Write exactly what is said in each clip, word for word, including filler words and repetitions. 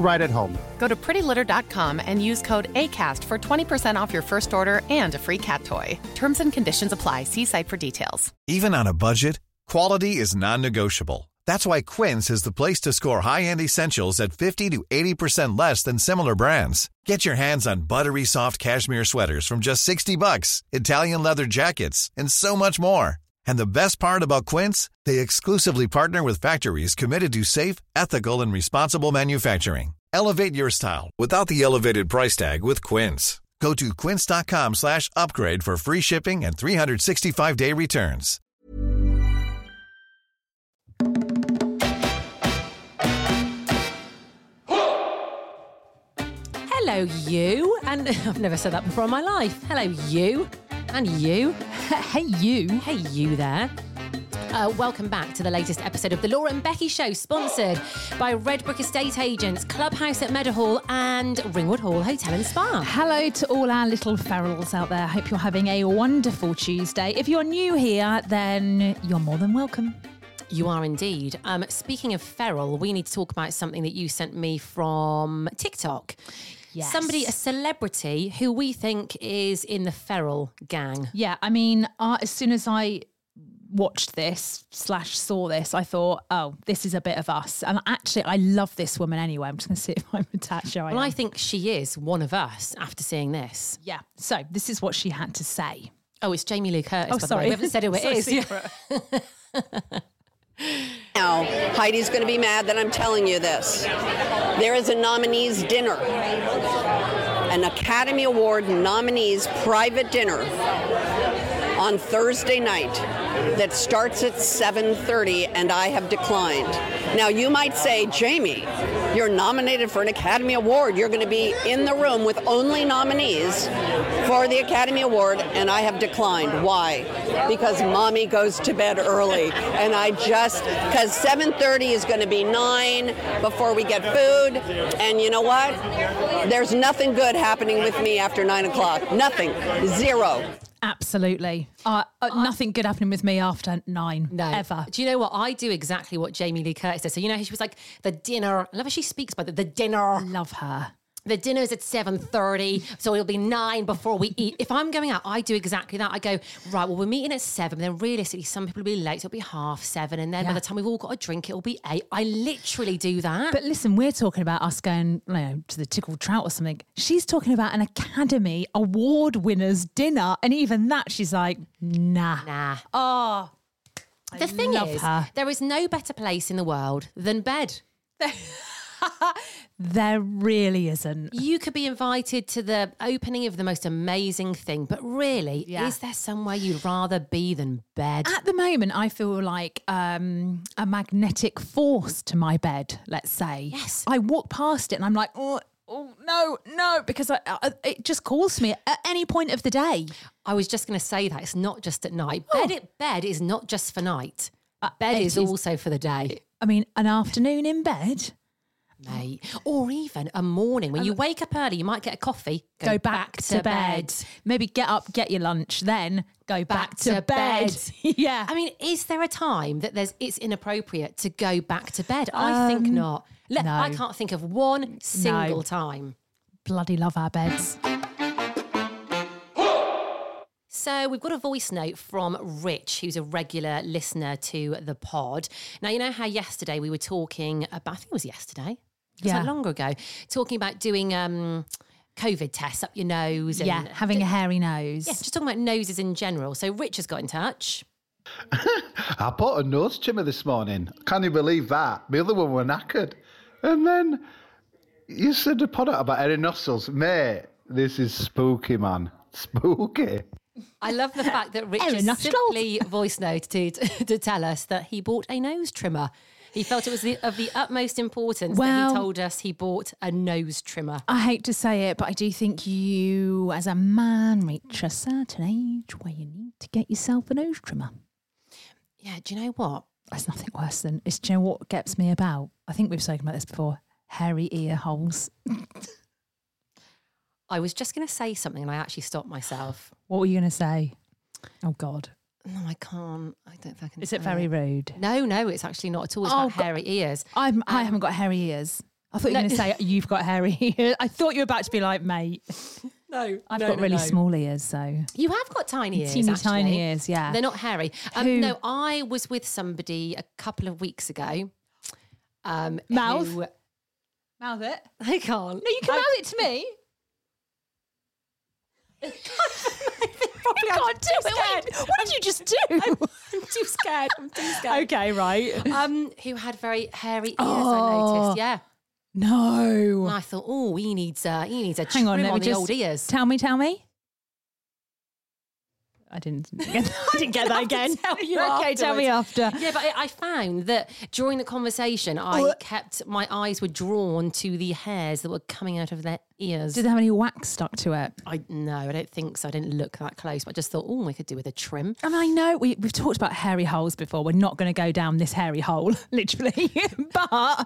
right at home. Go to pretty litter dot com and use code ACAST for twenty percent off your first order and a free cat toy. Terms and conditions apply. See site for details. Even on a budget, quality is non-negotiable. That's why Quince is the place to score high-end essentials at fifty to eighty percent less than similar brands. Get your hands on buttery soft cashmere sweaters from just sixty bucks, Italian leather jackets, and so much more. And the best part about Quince, they exclusively partner with factories committed to safe, ethical, and responsible manufacturing. Elevate your style without the elevated price tag with Quince. Go to quince.com slash upgrade for free shipping and three sixty-five day returns. Hello, you. And I've never said that before in my life. Hello, you. And you. Hey, you. Hey, you there. Uh, welcome back to the latest episode of The Laura and Becky Show, sponsored by Redbrook Estate Agents, Clubhouse at Meadowhall and Ringwood Hall Hotel and Spa. Hello to all our little ferals out there. I hope you're having a wonderful Tuesday. If you're new here, then you're more than welcome. You are indeed. Um, speaking of feral, we need to talk about something that you sent me from TikTok. Yes. Somebody, a celebrity who we think is in the feral gang. Yeah, I mean, uh, as soon as I watched this slash saw this, I thought, oh, this is a bit of us. And actually, I love this woman anyway. I'm just going to see if I'm attached. Well, I, I think she is one of us after seeing this. Yeah. So this is what she had to say. Oh, it's Jamie Lee Curtis. Oh, by sorry. The way. We haven't said who it is. Yeah. Now, Heidi's going to be mad that I'm telling you this. There is a nominees dinner, an Academy Award nominees private dinner on Thursday night that starts at seven thirty, and I have declined. Now, you might say, Jamie, you're nominated for an Academy Award. You're going to be in the room with only nominees for the Academy Award, and I have declined. Why? Because mommy goes to bed early, and I just, because seven thirty is going to be nine before we get food, and you know what? There's nothing good happening with me after nine o'clock. Nothing. Zero. Absolutely. Uh, uh, nothing good happening with me after nine, no. Ever. Do you know what? I do exactly what Jamie Lee Curtis does. So, you know, she was like, the dinner. I love how she speaks about the, the dinner. Love her. The dinner's at seven thirty, so it'll be nine before we eat. If I'm going out, I do exactly that. I go, right, well, we're meeting at seven, then realistically, some people will be late, so it'll be half seven, and then yeah. By the time we've all got a drink, it'll be eight. I literally do that. But listen, we're talking about us going, you know, to the Tickle Trout or something. She's talking about an Academy Award winner's dinner, and even that, she's like, nah. Nah. Oh, the I thing love is, her. There is no better place in the world than bed. There really isn't. You could be invited to the opening of the most amazing thing, but really, yeah. Is there somewhere you'd rather be than bed? At the moment, I feel like um, a magnetic force to my bed, let's say. Yes. I walk past it and I'm like, oh, oh no, no, because I, I, it just calls to me at any point of the day. I was just going to say that. It's not just at night. Oh. Bed, bed is not just for night. Uh, bed is, is also for the day. I mean, an afternoon in bed? Mate. Or even a morning. When you wake up early, you might get a coffee. Go, go back, back to, to bed. bed. Maybe get up, get your lunch, then go back, back to, to bed. bed. Yeah. I mean, is there a time that there's it's inappropriate to go back to bed? I um, think not. Le- no. I can't think of one single no. time. Bloody love our beds. So we've got a voice note from Rich, who's a regular listener to the pod. Now, you know how yesterday we were talking about, I think it was yesterday. It was yeah. like longer ago, talking about doing um, COVID tests up your nose. And yeah, having d- a hairy nose. Yeah, just talking about noses in general. So Rich has got in touch. I bought a nose trimmer this morning. Can you believe that? The other one were knackered. And then you said a pod about airy nostrils. Mate, this is spooky, man. Spooky. I love the fact that Richard simply voice noted to, to tell us that he bought a nose trimmer. He felt it was the, of the utmost importance well, that he told us he bought a nose trimmer. I hate to say it, but I do think you, as a man, reach a certain age where you need to get yourself a nose trimmer. Yeah, do you know what? There's nothing worse than, it's, do you know what gets me about? I think we've spoken about this before, hairy ear holes. I was just going to say something and I actually stopped myself. What were you going to say? Oh, God. No, I can't. I don't think I can. Is it very it. rude? No, no, it's actually not at all. It's oh, about God. hairy ears. I'm, um, I haven't got hairy ears. I thought you were no. going to say, you've got hairy ears. I thought you were about to be like, mate. No, I've no, got no, really no. small ears, so. You have got tiny ears, Teeny, actually. tiny ears, yeah. They're not hairy. Um, Who? No, I was with somebody a couple of weeks ago. Um, mouth? Who... Mouth it? I can't. No, you can I... mouth it to me. Probably I can't do it. What did I'm, you just do? I'm, I'm too scared. I'm too scared. Okay, right. Um, who had very hairy ears? Oh, I noticed. Yeah. No. And I thought, oh, he needs a he needs a Hang trim on, on the just, old ears. Tell me, tell me. I didn't. Get, I didn't get that again. Tell you okay, afterwards. Tell me after. Yeah, but I, I found that during the conversation, I what? kept my eyes were drawn to the hairs that were coming out of their ears. Did they have any wax stuck to it? I no, I don't think so. I didn't look that close, but I just thought, oh, we could do with a trim. And I know we we've talked about hairy holes before. We're not going to go down this hairy hole, literally. But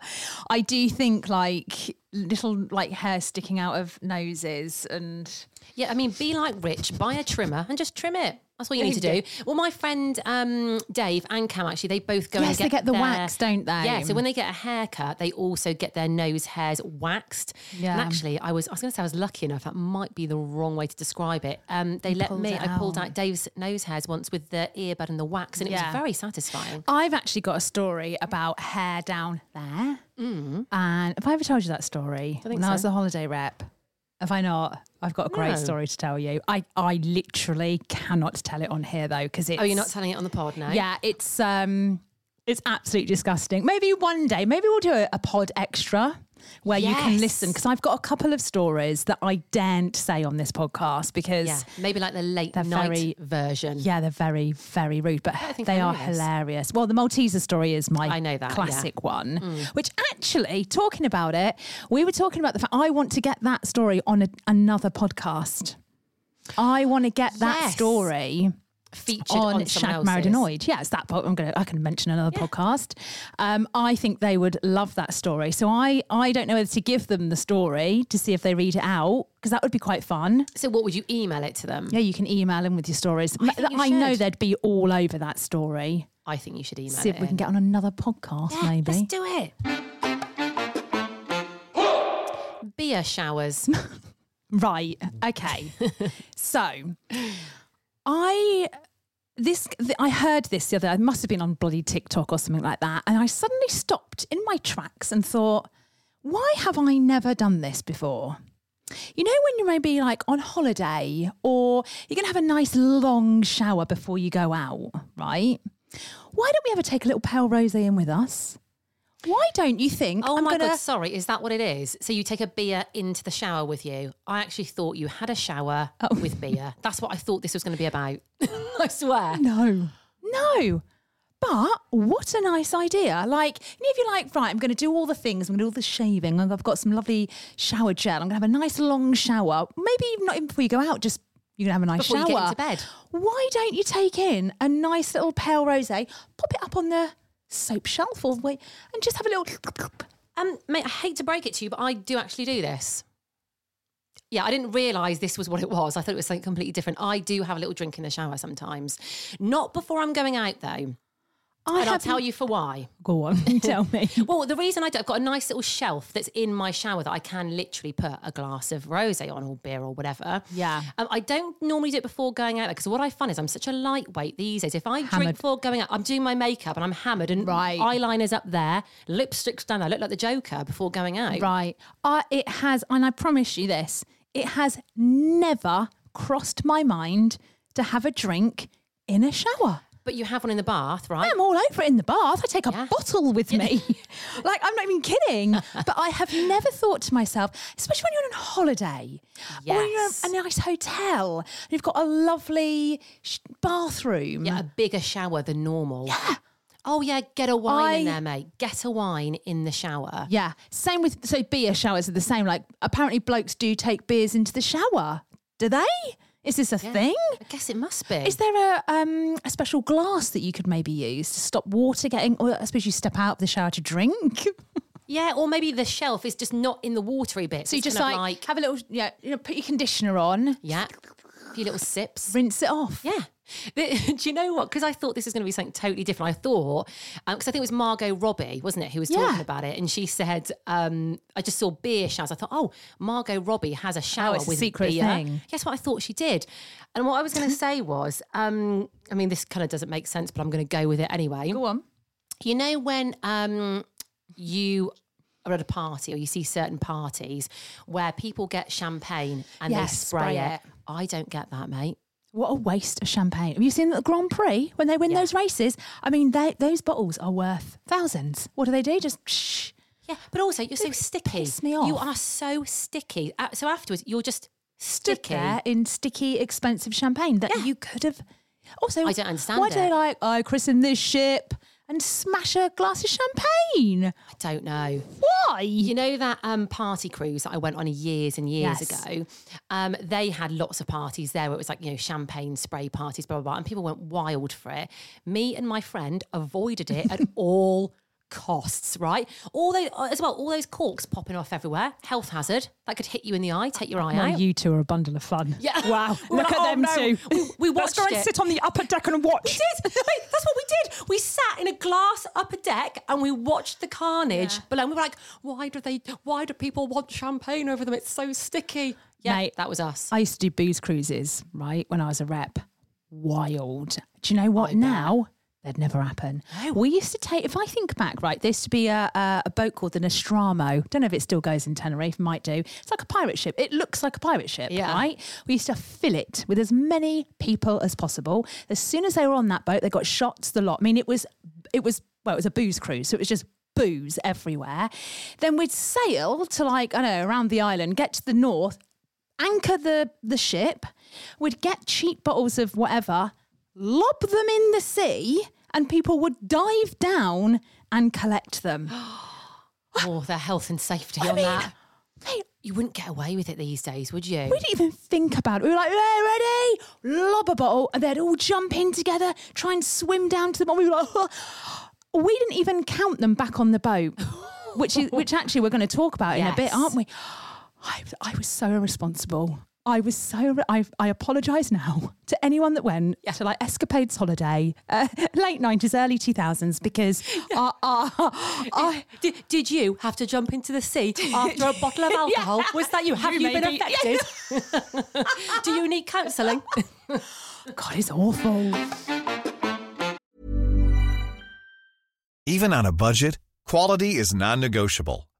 I do think like little like hair sticking out of noses and. Yeah, I mean, be like Rich, buy a trimmer and just trim it. That's what you need to do. Well, my friend um, Dave and Cam, actually, they both go yes, and get Yes, they get the their, wax, don't they? Yeah, so when they get a haircut, they also get their nose hairs waxed. Yeah. And actually, I was I was going to say I was lucky enough. That might be the wrong way to describe it. Um, they you let me, I pulled out Dave's nose hairs once with the earbud and the wax, and it yeah. was very satisfying. I've actually got a story about hair down there. Mm. And have I ever told you that story? I think when so. I was the holiday rep. Have I not? I've got a great no. story to tell you. I, I literally cannot tell it on here though because it's. Oh, you're not telling it on the pod now? Yeah, it's um, it's absolutely disgusting. Maybe one day, maybe we'll do a, a pod extra where yes. you can listen because I've got a couple of stories that I daren't say on this podcast because yeah. maybe like the late night very, version. Yeah, they're very very rude, but they are hilarious. hilarious. Well, the Malteser story is my I know that, classic yeah. one, mm. which actually talking about it, we were talking about the fact I want to get that story on a, another podcast. I want to get that yes. story. Featured on, on Shag Married Annoyed. Yeah, it's that part. I'm gonna I can mention another yeah. podcast. Um, I think they would love that story. So I, I don't know whether to give them the story to see if they read it out, because that would be quite fun. So what would you email it to them? Yeah, you can email them with your stories. I, I, you I know they'd be all over that story. I think you should email see it. See if we in. can get on another podcast, yeah, maybe. Let's do it. Beer showers. Right. Okay. So I this th- I heard this the other day. I must have been on bloody TikTok or something like that. And I suddenly stopped in my tracks and thought, why have I never done this before? You know when you may be like on holiday or you're going to have a nice long shower before you go out, right? Why don't we ever take a little pale rosé in with us? Why don't you think Oh I'm my gonna... God, sorry, is that what it is? So you take a beer into the shower with you. I actually thought you had a shower oh. with beer. That's what I thought this was going to be about. I swear. No. No. But what a nice idea. Like, you know, if you're like, right, I'm going to do all the things, I'm going to do all the shaving, I've got some lovely shower gel, I'm going to have a nice long shower. Maybe not even before you go out, just you're going to have a nice before shower. Before you get into bed. Why don't you take in a nice little pale rosé, pop it up on the soap shelf all the way and just have a little um mate, I hate to break it to you, but I do actually do this. Yeah, I didn't realise this was what it was. I thought it was something completely different. I do have a little drink in the shower sometimes. Not before I'm going out though. I and I'll tell you for why. Go on, tell me. Well, the reason I do, I've got a nice little shelf that's in my shower that I can literally put a glass of rosé on or beer or whatever. Yeah. Um, I don't normally do it before going out because what I find is I'm such a lightweight these days. If I hammered. drink before going out, I'm doing my makeup and I'm hammered and right. eyeliner's up there, lipstick's down there. I look like the Joker before going out. Right. Uh, it has, and I promise you this, it has never crossed my mind to have a drink in a shower. But you have one in the bath, right? I'm all over it in the bath. I take a yeah. bottle with me. Like, I'm not even kidding. But I have never thought to myself, especially when you're on a holiday yes. or you're in a nice hotel and you've got a lovely sh- bathroom. Yeah, a bigger shower than normal. Yeah. Oh, yeah, get a wine I, in there, mate. Get a wine in the shower. Yeah. Same with, so beer showers are the same. Like, apparently blokes do take beers into the shower. Do they? Is this a yeah, thing? I guess it must be. Is there a um, a special glass that you could maybe use to stop water getting, or I suppose you step out of the shower to drink? Yeah, or maybe the shelf is just not in the watery bit. So you it's just kind of like, like, have a little, yeah, you know, put your conditioner on. Yeah. A few little sips. Rinse it off. Yeah. Do you know what? Because I thought this was going to be something totally different. I thought, because um, I think it was Margot Robbie, wasn't it, who was yeah. talking about it, and she said, um, I just saw beer showers. I thought, oh, Margot Robbie has a shower oh, it's with a secret beer. Thing. Guess what I thought she did? And what I was going to say was, um, I mean, this kind of doesn't make sense, but I'm going to go with it anyway. Go on. You know when um, you... or at a party, or you see certain parties where people get champagne and yes, they spray, spray it. it. I don't get that, mate. What a waste of champagne. Have you seen the Grand Prix when they win yeah. those races? I mean, they, those bottles are worth thousands. What do they do? Just shh. Yeah, but also you're so sticky. Piss me off. You are so sticky. So afterwards, you're just Stood sticky. There in sticky, expensive champagne that yeah. you could have. Also, I don't understand why it. do they like, I christen this ship and smash a glass of champagne? I don't know. Why? You know that um, party cruise that I went on years and years yes. ago? Um, they had lots of parties there where it was like, you know, champagne spray parties, blah, blah, blah. And people went wild for it. Me and my friend avoided it at all costs, right? All those, as well, all those corks popping off everywhere. Health hazard. That could hit you in the eye, take your eye now out. You two are a bundle of fun. Yeah. Wow. Look like, at oh, them no. two. We, we watched it. Let's go and sit on the upper deck and watch. We did. That's what we did. We sat in a glass upper deck and we watched the carnage yeah. below. And we were like, why do they, why do people want champagne over them? It's so sticky. Yeah, mate, that was us. I used to do booze cruises, right? When I was a rep. Wild. Do you know what? I now... bet. That'd never happen. No. We used to take, if I think back, right, there used to be a, a, a boat called the Nostramo. Don't know if it still goes in Tenerife, might do. It's like a pirate ship. It looks like a pirate ship, yeah. right? We used to fill it with as many people as possible. As soon as they were on that boat, they got shots, the lot. I mean, it was, it was, well, it was a booze cruise, so it was just booze everywhere. Then we'd sail to like, I don't know, around the island, get to the north, anchor the, the ship. We'd get cheap bottles of whatever, lob them in the sea, and people would dive down and collect them. Oh, their health and safety I on mean, that. Mate, you wouldn't get away with it these days, would you? We didn't even think about it. We were like, hey, ready? Lob a bottle. And they'd all jump in together, try and swim down to the bottom. We were like, oh. We didn't even count them back on the boat, which is, which actually we're going to talk about yes. in a bit, aren't we? I, I was so irresponsible. I was so, I, I apologise now to anyone that went yeah. to like Escapades Holiday, uh, late nineties, early two thousands, because yeah. uh, uh, I... Did, did you have to jump into the sea after a bottle of alcohol? Yeah. Was that you? Have you, you been affected? Yeah. Do you need counselling? God, it's awful. Even on a budget, quality is non-negotiable.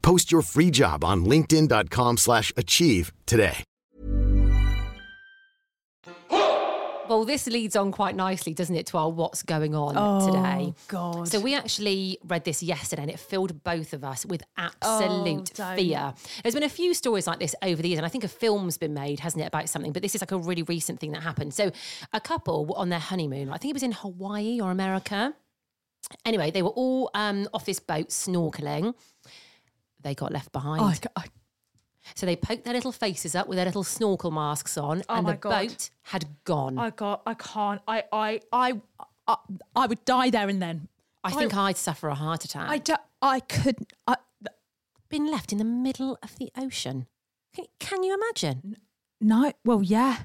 Post your free job on linkedin.com slash achieve today. Well, this leads on quite nicely, doesn't it, to our what's going on oh, today. Oh, God. So we actually read this yesterday and it filled both of us with absolute oh, fear. There's been a few stories like this over the years, and I think a film's been made, hasn't it, about something, but this is like a really recent thing that happened. So a couple were on their honeymoon. I think it was in Hawaii or America. Anyway, they were all um, off this boat snorkeling. they got left behind. Oh, I ca- I- So they poked their little faces up with their little snorkel masks on, oh and the God. boat had gone. I got, I can't. I, I, I, I, I would die there and then. I, I think I'd suffer a heart attack. I do, I couldn't. I, Been left in the middle of the ocean. Can, can you imagine? No. Well, yeah.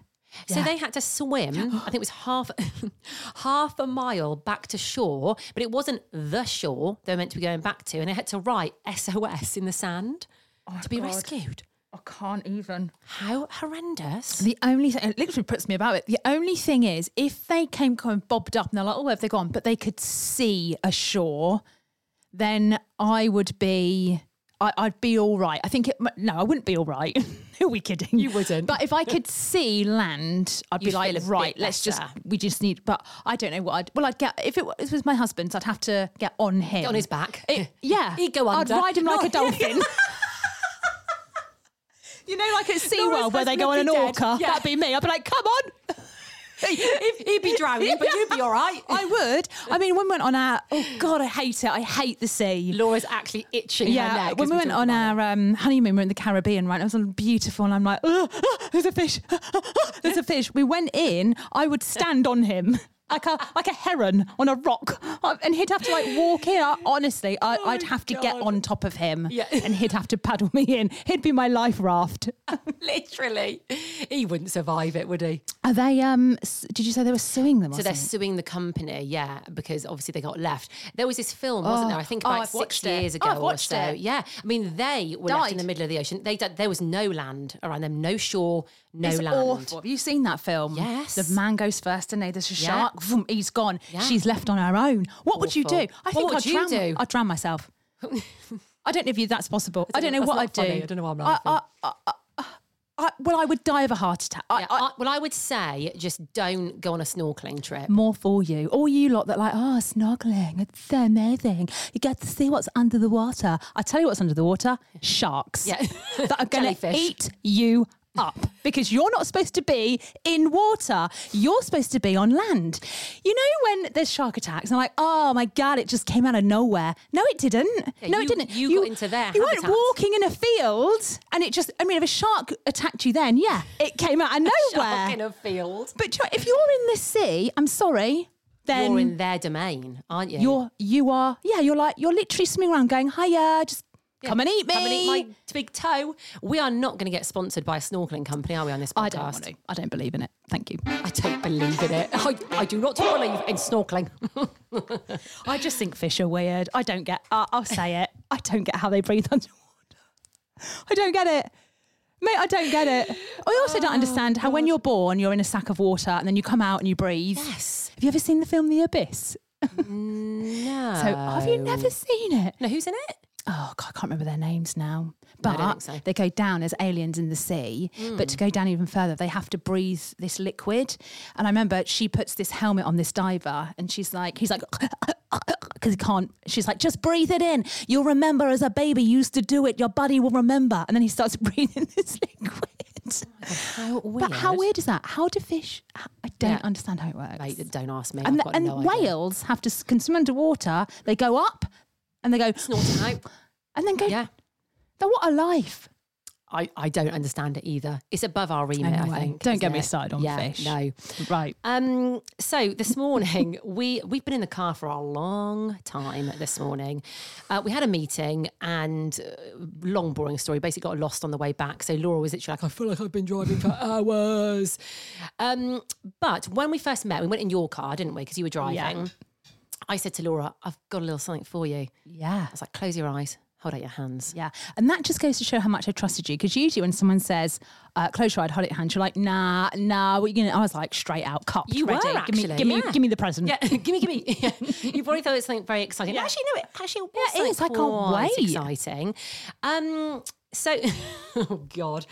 So yeah. they had to swim, I think it was half half a mile back to shore, but it wasn't the shore they were meant to be going back to, and they had to write S O S in the sand oh to be God. rescued. I can't even. How horrendous. The only thing, it literally puts me about it, the only thing is, if they came kind of bobbed up and they're like, oh, where have they gone? But they could see a shore, then I would be... I, I'd be all right. I think it... No, I wouldn't be all right. Who are we kidding? You wouldn't. But if I could see land, I'd You'd be like, right, let's better. just... We just need... But I don't know what I'd... Well, I'd get... If it was my husband's, I'd have to get on him. Get on his back. It, yeah. He'd go under. I'd ride him like a dolphin. You know, like at SeaWorld where they go on an orca. Yeah. That'd be me. I'd be like, come on. He'd be drowning, but you'd be all right. I would. I mean, when we went on our... Oh, God, I hate it. I hate the sea. Laura's actually itching yeah, her leg. When we went on our um, honeymoon, we were in the Caribbean, right? It was beautiful, and I'm like, oh, oh, there's a fish. Oh, oh, there's a fish. We went in. I would stand on him like a like a heron on a rock, and he'd have to, like, walk in. I, honestly, I, oh I'd have to God. get on top of him, yeah. and he'd have to paddle me in. He'd be my life raft. Literally. He wouldn't survive it, would he? Are they, um, did you say they were suing them? Or so something? They're suing the company, yeah, because obviously they got left. There was this film, wasn't oh, there? I think about oh, six years ago oh, or so. It. Yeah. I mean, they were Died. left in the middle of the ocean. They There was no land around them, no shore, no it's land. Awful. Have you seen that film? Yes. The man goes first and they, there's a yeah. shark. Vroom, he's gone. Yeah. She's left on her own. What awful. would you do? I what think would I'd, you drown, do? I'd drown myself. I don't know if you, that's possible. I don't know what I'd funny. do. I don't know what I'm laughing. I, I, I, I, I, well, I would die of a heart attack. I, yeah, I, I, well, I would say just don't go on a snorkelling trip. More for you. All you lot that like, oh, snorkelling, it's so amazing. You get to see what's under the water. I tell you what's under the water, sharks yeah. that are going to eat you up, because you're not supposed to be in water. You're supposed to be on land. You know when there's shark attacks and I'm like, oh my God, it just came out of nowhere. No, it didn't. Yeah, no, you, it didn't. You, you got into their You habitat. weren't walking in a field and it just, I mean, if a shark attacked you then, yeah, it came out of nowhere. A shark in a field. But if you're in the sea, I'm sorry, then... You're in their domain, aren't you? You're, you are, yeah, you're like, you're literally swimming around going, hiya, just... Yeah. Come and eat me. Come and eat my big toe. We are not going to get sponsored by a snorkelling company, are we, on this podcast? I don't want to. I don't believe in it. Thank you. I don't believe in it. I, I do not believe in snorkelling. I just think fish are weird. I don't get, uh, I'll say it. I don't get how they breathe underwater. I don't get it. Mate, I don't get it. I also don't understand how when you're born, you're in a sack of water and then you come out and you breathe. Yes. Have you ever seen the film The Abyss? No. So have you never seen it? No, who's in it? Oh, God, I can't remember their names now. But no, so. they go down as aliens in the sea. Mm. But to go down even further, they have to breathe this liquid. And I remember she puts this helmet on this diver and she's like, he's like, because he can't, she's like, just breathe it in. You'll remember as a baby you used to do it. Your body will remember. And then he starts breathing this liquid. How weird. But how weird is that? How do fish... How, I don't yeah. understand how it works. Mate, don't ask me. And, the, and no whales have to, can swim underwater. They go up. And they go snorting out, and then go. Yeah, now what a life! I, I don't understand it either. It's above our remit, anyway, I think. Don't get it? me started on yeah, fish. No, right. Um. So this morning we we've been in the car for a long time. This morning, uh, we had a meeting, and uh, long boring story. Basically, got lost on the way back. So Laura was literally like, I feel like I've been driving for hours. Um. But when we first met, we went in your car, didn't we? Because you were driving. Yeah. I said to Laura, I've got a little something for you. Yeah. I was like, close your eyes, hold out your hands. Yeah. And that just goes to show how much I trusted you. Because usually when someone says, uh, close your eyes, hold out your hands, you're like, nah, nah. What are you gonna? I was like, straight out, cupped, you ready. Were, actually. Give me, give me, yeah. give me the present. Yeah, give me, give me. Yeah. You probably thought it was something very exciting. Yeah. Actually, no, it actually was yeah, it is. I can't wait. It's exciting. Um... So, oh God.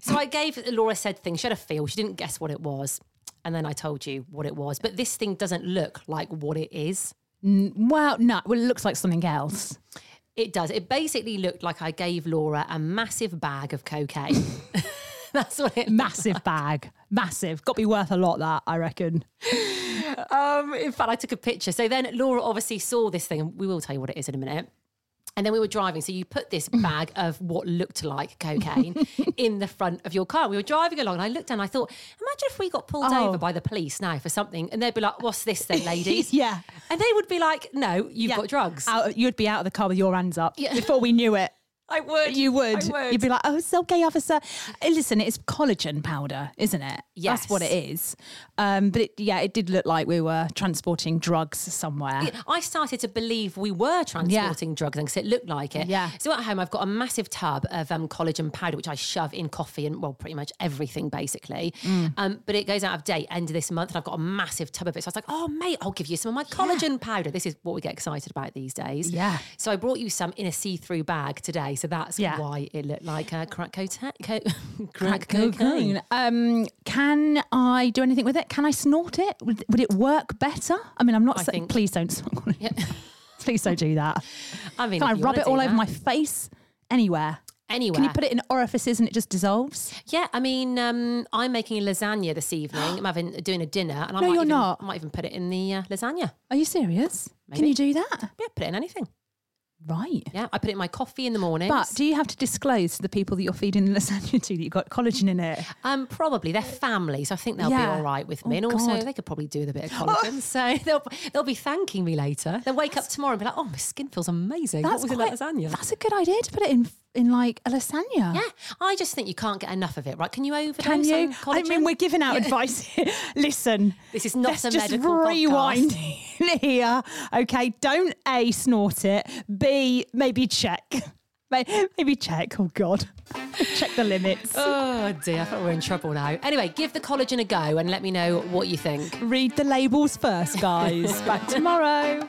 So I gave, Laura said things, she had a feel, she didn't guess what it was. And then I told you what it was. But this thing doesn't look like what it is. Well, no. Well, it looks like something else. It does. It basically looked like I gave Laura a massive bag of cocaine. That's what it Massive like. bag. Massive. Got to be worth a lot, that, I reckon. Um, in fact, I took a picture. So then Laura obviously saw this thing. And we will tell you what it is in a minute. And then we were driving. So you put this bag of what looked like cocaine in the front of your car. We were driving along and I looked down and I thought, imagine if we got pulled oh. over by the police now for something. And they'd be like, what's this then, ladies? yeah. And they would be like, no, you've yeah. got drugs. Out, you'd be out of the car with your hands up yeah. before we knew it. I would. You would. I would. You'd be like, oh, it's okay, officer. Listen, it's collagen powder, isn't it? Yes. That's what it is. Um, but it, yeah, it did look like we were transporting drugs somewhere. Yeah, I started to believe we were transporting yeah. drugs because it looked like it. Yeah. So at home, I've got a massive tub of um, collagen powder, which I shove in coffee and, well, pretty much everything, basically. Mm. Um, but it goes out of date end of this month and I've got a massive tub of it. So I was like, oh, mate, I'll give you some of my collagen yeah. powder. This is what we get excited about these days. Yeah. So I brought you some in a see-through bag today. So that's yeah. why it looked like a crack, co- co- crack cocaine. Um, can I do anything with it? Can I snort it? Would, would it work better? I mean, I'm not saying, think... please don't snort it. Yeah. Please don't do that. I mean, can I rub it all that. over my face? Anywhere. Anywhere. Can you put it in orifices and it just dissolves? Yeah, I mean, um, I'm making a lasagna this evening. I'm having doing a dinner. And I no, might you're even, not. I might even put it in the uh, lasagna. Are you serious? Maybe. Can you do that? Yeah, put it in anything. Right. Yeah, I put it in my coffee in the morning. But do you have to disclose to the people that you're feeding the lasagna to that you've got collagen in it? Um, probably. They're family, so I think they'll yeah. be all right with me. Oh, and also, God. They could probably do with a bit of collagen. Oh. So they'll they'll be thanking me later. They'll wake that's, up tomorrow and be like, oh, my skin feels amazing. That's what was quite, in that lasagna? That's a good idea to put it in in like a lasagna. Yeah. I just think you can't get enough of it, right? Can you overdose Can you? on collagen? I mean, we're giving out advice here. Listen. This is not a medical podcast. Let's just rewind here. Okay, don't A, snort it. B, maybe check. Maybe check. Oh, God. Check the limits. Oh, dear. I thought we were in trouble now. Anyway, give the collagen a go and let me know what you think. Read the labels first, guys. Back tomorrow.